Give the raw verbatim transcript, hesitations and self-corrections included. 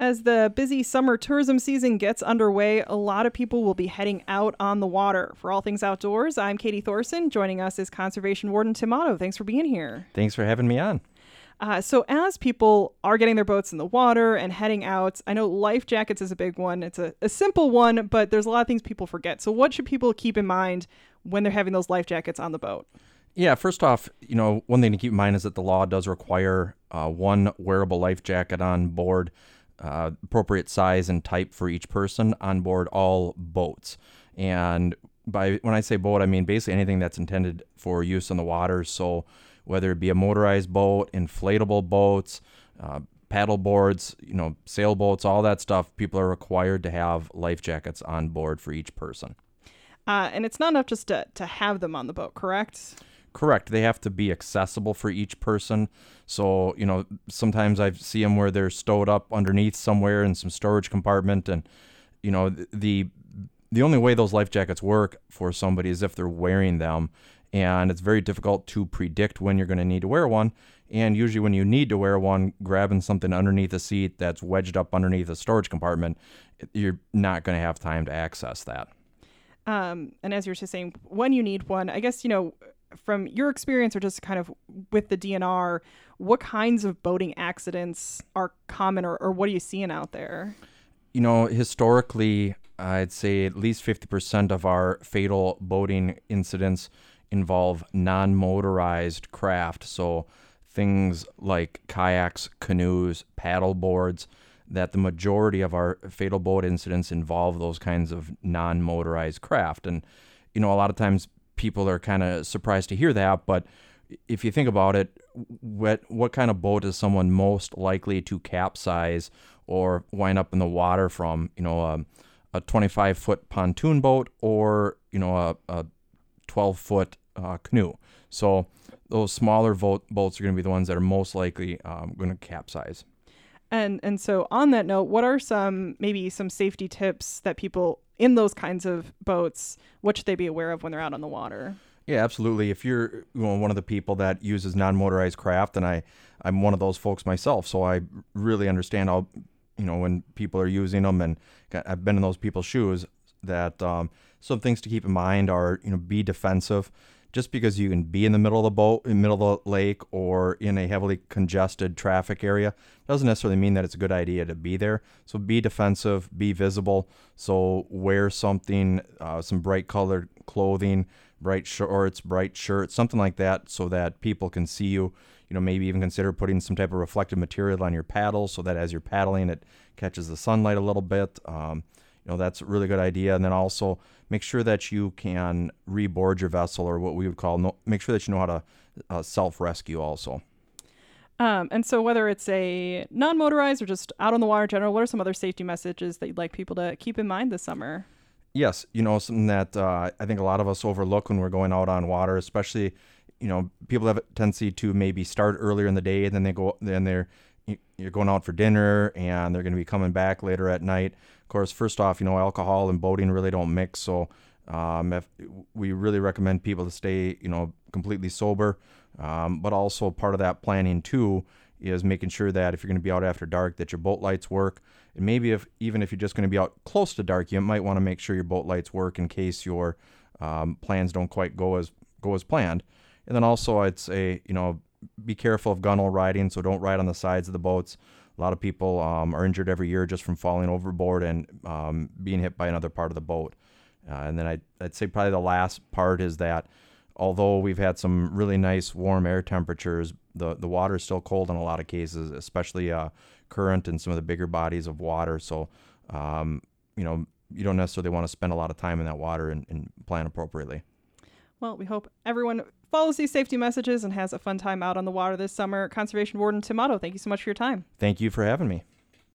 As the busy summer tourism season gets underway, a lot of people will be heading out on the water. For All Things Outdoors, I'm Katie Thoresen. Joining us is Conservation Warden Tim Otto. Thanks for being here. Thanks for having me on. Uh, so as people are getting their boats in the water and heading out, I know life jackets is a big one. It's a, a simple one, but there's a lot of things people forget. So what should people keep in mind when they're having those life jackets on the boat? Yeah, first off, you know, one thing to keep in mind is that the law does require uh, one wearable life jacket on board. Uh, appropriate size and type for each person on board all boats. And by when I say boat, I mean basically anything that's intended for use in the water. So whether it be a motorized boat, inflatable boats, uh, paddle boards, you know, sailboats, all that stuff, people are required to have life jackets on board for each person. Uh, and it's not enough just to, to have them on the boat, correct? Correct. They have to be accessible for each person. So, you know, sometimes I see them where they're stowed up underneath somewhere in some storage compartment. And, you know, the the only way those life jackets work for somebody is if they're wearing them. And it's very difficult to predict when you're going to need to wear one. And usually when you need to wear one, grabbing something underneath a seat that's wedged up underneath a storage compartment, you're not going to have time to access that. Um, and as you're just saying, when you need one, I guess, you know, from your experience or just kind of with the D N R, what kinds of boating accidents are common or, or what are you seeing out there? You know, historically, I'd say at least fifty percent of our fatal boating incidents involve non-motorized craft. So things like kayaks, canoes, paddle boards, that the majority of our fatal boat incidents involve those kinds of non-motorized craft. And, you know, a lot of times people are kind of surprised to hear that, but if you think about it, what what kind of boat is someone most likely to capsize or wind up in the water from? You know, a, a twenty-five foot pontoon boat or, you know, a twelve foot uh, canoe. So those smaller boat, boats are going to be the ones that are most likely um, going to capsize. And and so on that note, what are some maybe some safety tips that people in those kinds of boats, what should they be aware of when they're out on the water? Yeah, absolutely. If you're you know, one of the people that uses non-motorized craft, and I, I'm one of those folks myself, so I really understand how, you know, when people are using them, and I've been in those people's shoes, that um, some things to keep in mind are, you know, be defensive. Just because you can be in the middle of the boat, in the middle of the lake, or in a heavily congested traffic area, doesn't necessarily mean that it's a good idea to be there. So be defensive, be visible. So wear something, uh, some bright colored clothing, bright shorts, bright shirts, something like that, so that people can see you. You know, maybe even consider putting some type of reflective material on your paddle, so that as you're paddling, it catches the sunlight a little bit. Um, You know, that's a really good idea. And then also make sure that you can reboard your vessel, or what we would call, no, make sure that you know how to uh, self-rescue also. Um, and so whether it's a non-motorized or just out on the water in general, what are some other safety messages that you'd like people to keep in mind this summer? Yes, you know, something that uh, I think a lot of us overlook when we're going out on water, especially, you know, people have a tendency to maybe start earlier in the day, and then they go, then they're you're going out for dinner, and they're going to be coming back later at night. Of course, first off, you know, alcohol and boating really don't mix. So um, if, we really recommend people to stay, you know, completely sober. Um, but also part of that planning too is making sure that if you're going to be out after dark, that your boat lights work. And maybe if, even if you're just going to be out close to dark, you might want to make sure your boat lights work in case your um, plans don't quite go as, go as planned. And then also I'd say, you know, be careful of gunwale riding, so don't ride on the sides of the boats. A lot of people um, are injured every year just from falling overboard and um, being hit by another part of the boat. Uh, and then I'd, I'd say probably the last part is that although we've had some really nice warm air temperatures, the, the water is still cold in a lot of cases, especially uh, current and some of the bigger bodies of water. So, um, you know, you don't necessarily want to spend a lot of time in that water and, and plan appropriately. Well, we hope everyone follows these safety messages and has a fun time out on the water this summer. Conservation Warden Tim Otto, thank you so much for your time. Thank you for having me.